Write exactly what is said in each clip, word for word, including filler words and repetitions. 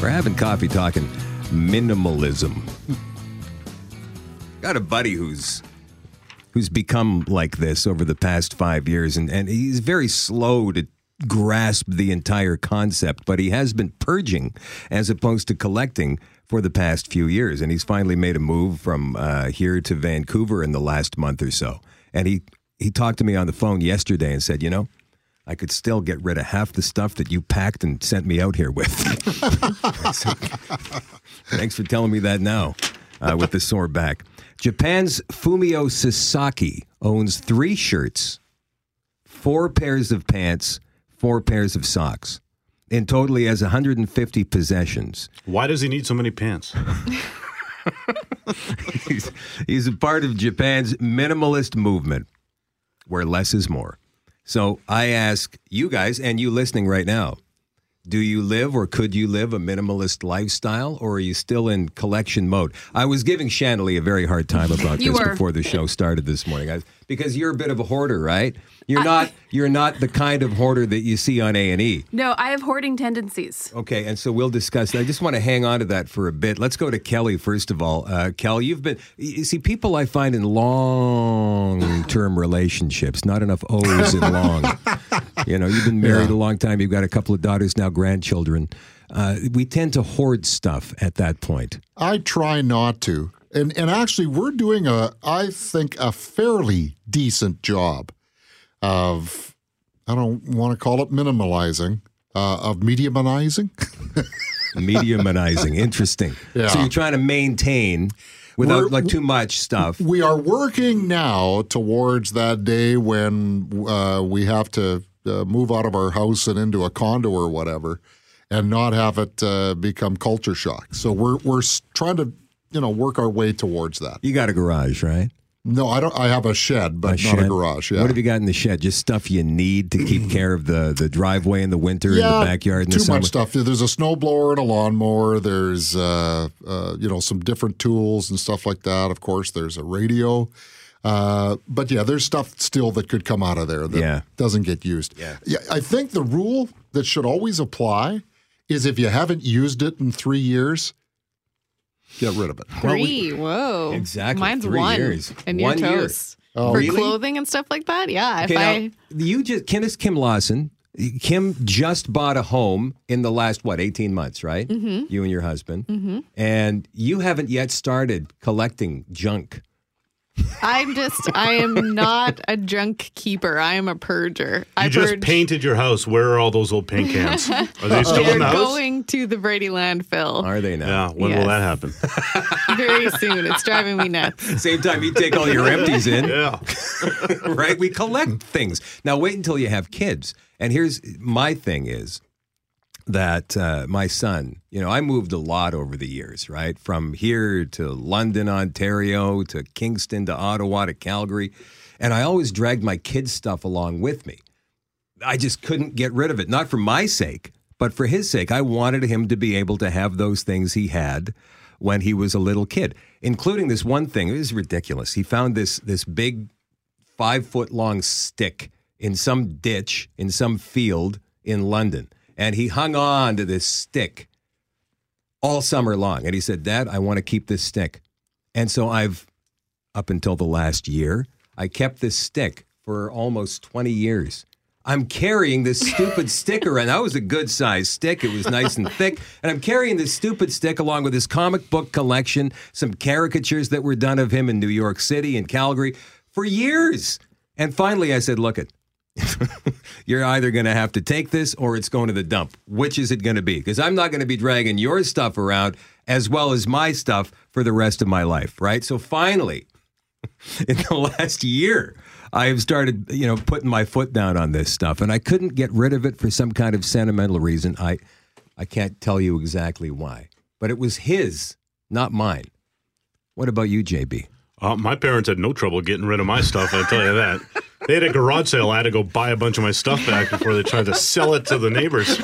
We're having coffee talking minimalism. Got a buddy who's who's become like this over the past five years, and, and he's very slow to grasp the entire concept, but he has been purging as opposed to collecting for the past few years, and he's finally made a move from uh, here to Vancouver in the last month or so. And he, he talked to me on the phone yesterday and said, you know, I could still get rid of half the stuff that you packed and sent me out here with. So, thanks for telling me that now uh, with the sore back. Japan's Fumio Sasaki owns three shirts, four pairs of pants, four pairs of socks. In total, he has one hundred fifty possessions. Why does he need so many pants? he's, he's a part of Japan's minimalist movement, where less is more. So I ask you guys, and you listening right now, do you live or could you live a minimalist lifestyle, or are you still in collection mode? I was giving Shanley a very hard time about this were. before the show started this morning, guys, because you're a bit of a hoarder, right? You're I, not you're not the kind of hoarder that you see on A and E. No, I have hoarding tendencies. Okay, and so we'll discuss that. I just want to hang on to that for a bit. Let's go to Kelly, first of all. Uh, Kelly, you've been... You see, people I find in long-term relationships, not enough O's in long. You know, you've been married yeah. a long time. You've got a couple of daughters now, grandchildren. Uh, we tend to hoard stuff at that point. I try not to. And and actually, we're doing, a I think, a fairly decent job of, I don't want to call it minimalizing, uh, of mediumizing. Mediumizing. Interesting. Yeah. So you're trying to maintain without we're, like too much stuff. We are working now towards that day when uh, we have to uh, move out of our house and into a condo or whatever and not have it uh, become culture shock. So we're we're trying to, you know, work our way towards that. You got a garage, right? No, I don't. I have a shed, but a not shed. a garage. Yeah. What have you got in the shed? Just stuff you need to keep care of the, the driveway in the winter, yeah, in the backyard. In too the summer. Much stuff. There's a snowblower and a lawnmower. There's uh, uh, you know, some different tools and stuff like that. Of course, there's a radio. Uh, but yeah, there's stuff still that could come out of there that yeah. doesn't get used. Yeah. yeah, I think the rule that should always apply is if you haven't used it in three years. Get rid of it. Three, whoa. Exactly. Mine's three one. Years. And one year. Oh, For really? clothing and stuff like that? Yeah. Okay, if now, I... you just, Kim is Kim Lawson. Kim just bought a home in the last, what, eighteen months, right? Mm-hmm. You and your husband. Mm-hmm. And you haven't yet started collecting junk. I'm just, I am not a junk keeper. I am a purger. You I just purge. painted your house. Where are all those old paint cans? Are they still They're in the house? They're going to the Brady landfill. Are they now? Yeah. When yes. will that happen? Very soon. It's driving me nuts. Same time you take all your empties in. Yeah. Right? We collect things. Now wait until you have kids. And here's my thing is that uh, my son, you know, I moved a lot over the years, right? From here to London, Ontario, to Kingston, to Ottawa, to Calgary. And I always dragged my kids' stuff along with me. I just couldn't get rid of it, not for my sake, but for his sake. I wanted him to be able to have those things he had when he was a little kid, including this one thing. It was ridiculous. He found this this big five-foot-long stick in some ditch, in some field in London. And he hung on to this stick all summer long. And he said, Dad, I want to keep this stick. And so I've, up until the last year, I kept this stick for almost twenty years. I'm carrying this stupid stick around. That was a good-sized stick. It was nice and thick. And I'm carrying this stupid stick along with his comic book collection, some caricatures that were done of him in New York City and Calgary for years. And finally I said, look it. You're either going to have to take this or it's going to the dump. Which is it going to be? Because I'm not going to be dragging your stuff around as well as my stuff for the rest of my life, right? So finally, in the last year, I have started, you know, putting my foot down on this stuff. And I couldn't get rid of it for some kind of sentimental reason. I, I can't tell you exactly why. But it was his, not mine. What about you, J B? Uh, my parents had no trouble getting rid of my stuff, I'll tell you that. They had a garage sale. I had to go buy a bunch of my stuff back before they tried to sell it to the neighbors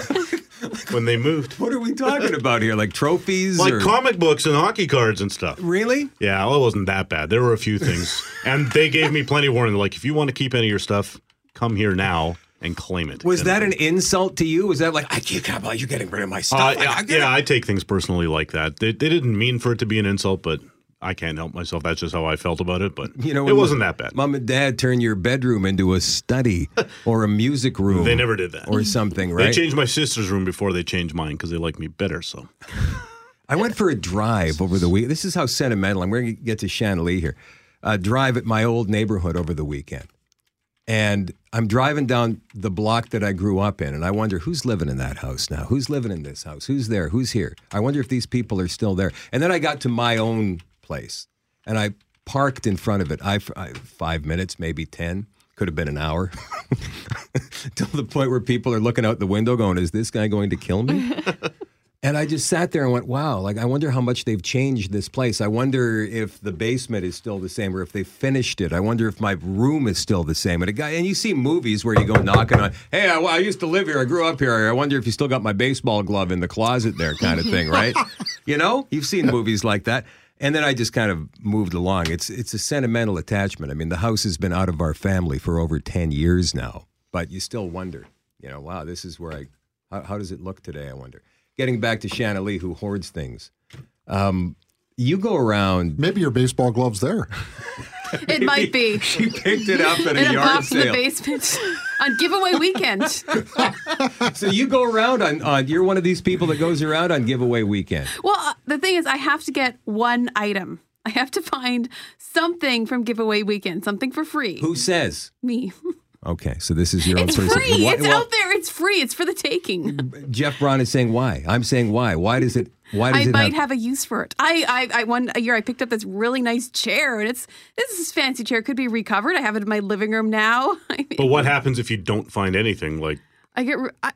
when they moved. What are we talking about here? Like trophies? Like or... comic books and hockey cards and stuff. Really? Yeah, well, it wasn't that bad. There were a few things. And they gave me plenty of warning. Like, if you want to keep any of your stuff, come here now. and claim it. Was that an insult to you? Was that like, I can't believe you're getting rid of my stuff? Uh, like, I, I yeah, I take things personally like that. They, they didn't mean for it to be an insult, but I can't help myself. That's just how I felt about it, but you know, it wasn't that bad. Mom and Dad turned your bedroom into a study or a music room. They never did that. Or something, right? They changed my sister's room before they changed mine because they like me better, so... I went for a drive over the week. This is how sentimental. I'm going to get to Chandelier here. A drive at my old neighborhood over the weekend. And I'm driving down the block that I grew up in, and I wonder, who's living in that house now? Who's living in this house? Who's there? Who's here? I wonder if these people are still there. And then I got to my own place, and I parked in front of it. I, I five minutes, maybe ten. Could have been an hour. Till the point where people are looking out the window going, is this guy going to kill me? And I just sat there and went, wow, like, I wonder how much they've changed this place. I wonder if the basement is still the same or if they finished it. I wonder if my room is still the same. And a guy, and you see movies where you go knocking on, hey, I, I used to live here. I grew up here. I wonder if you still got my baseball glove in the closet there kind of thing, right? You know, you've seen movies like that. And then I just kind of moved along. It's, it's a sentimental attachment. I mean, the house has been out of our family for over ten years now. But you still wonder, you know, wow, this is where I, how, how does it look today, I wonder. Getting back to Chandelier, who hoards things. Um, you go around... Maybe your baseball glove's there. It might be. She picked it up at a yard sale. In a box in the basement on Giveaway Weekend. So you go around on, on... You're one of these people that goes around on Giveaway Weekend. Well, uh, the thing is, I have to get one item. I have to find something from Giveaway Weekend, something for free. Who says? Me. Okay, so this is your own person. It's free. It's out there. It's free. It's for the taking. Jeff Braun is saying why. I'm saying why. Why does it? Why does I it? I might have... have a use for it. I, I, I one year I picked up this really nice chair, and it's this is fancy chair. It could be recovered. I have it in my living room now. I mean, but what happens if you don't find anything? Like I get. Re- I,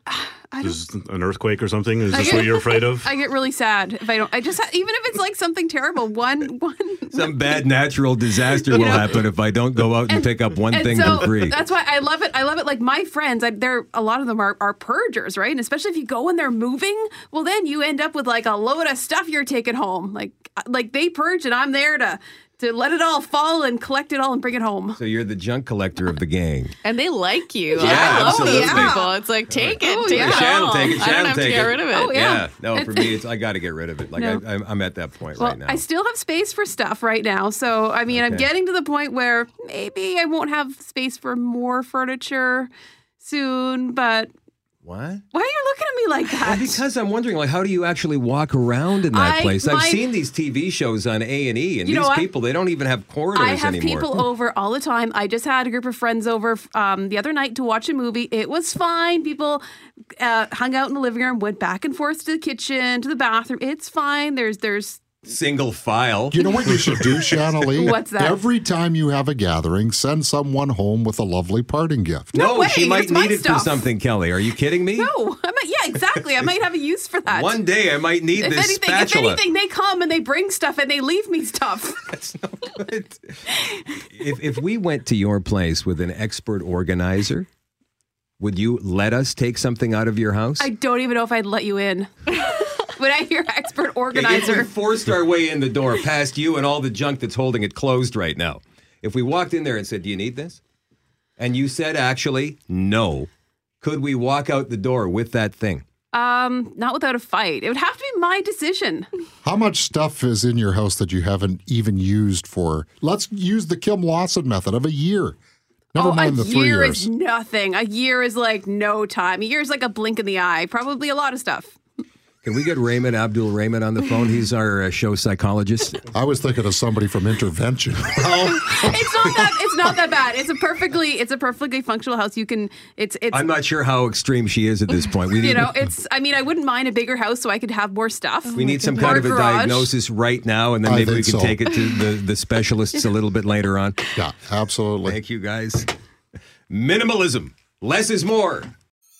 I is an earthquake or something? Is this get, what you're afraid of? I get really sad if I don't. I just even if it's like something terrible, one one some one, bad natural disaster will know? happen if I don't go out and, and pick up one thing so, for free. That's why I love it. I love it. Like my friends, I, they're a lot of them are, are purgers, right? And especially if you go and they're moving, well, then you end up with like a load of stuff you're taking home. Like like they purge, and I'm there to. To let it all fall and collect it all and bring it home. So you're the junk collector of the gang. And they like you. Yeah, I love absolutely. These people. It's like, take it, oh, take, yeah. it Shannon, take it. Shannon, take it. I don't have to get it. rid of it. Oh, yeah. yeah. No, for me, it's I got to get rid of it. Like no. I, I'm at that point well, right now. I still have space for stuff right now. So, I mean, okay. I'm getting to the point where maybe I won't have space for more furniture soon, but... What? Why are you looking at me like that? Well, because I'm wondering, like, how do you actually walk around in that I, place? My, I've seen these T V shows on A and E, and these know, people, I, they don't even have corridors anymore. I have anymore. people over all the time. I just had a group of friends over um, the other night to watch a movie. It was fine. People uh, hung out in the living room, went back and forth to the kitchen, to the bathroom. It's fine. There's, there's... Single file. You know what you should do, Chandelier? What's that? Every time you have a gathering, send someone home with a lovely parting gift. No, no way. She might need it stuff. for something, Kelly. Are you kidding me? No. I might, yeah, exactly. I might have a use for that. One day I might need if this anything, spatula. If anything, they come and they bring stuff and they leave me stuff. That's no good. if, if we went to your place with an expert organizer, would you let us take something out of your house? I don't even know if I'd let you in. When I hear expert organizer. If we forced our way in the door past you and all the junk that's holding it closed right now. If we walked in there and said, do you need this? And you said, actually, no. Could we walk out the door with that thing? Um, not without a fight. It would have to be my decision. How much stuff is in your house that you haven't even used for? Let's use the Kim Lawson method of a year. Never oh, mind a the three year years. Is nothing. A year is like no time. A year is like a blink in the eye. Probably a lot of stuff. Can we get Raymond Abdul Raymond on the phone? He's our uh, show psychologist. I was thinking of somebody from Intervention. Oh. It's not that. It's not that bad. It's a perfectly. It's a perfectly functional house. You can. It's. It's. I'm not sure how extreme she is at this point. We need, you know. It's. I mean, I wouldn't mind a bigger house so I could have more stuff. We need some more kind of a garage. diagnosis right now, and then maybe we can so. take it to the, the specialists a little bit later on. Yeah, absolutely. Thank you, guys. Minimalism. Less is more.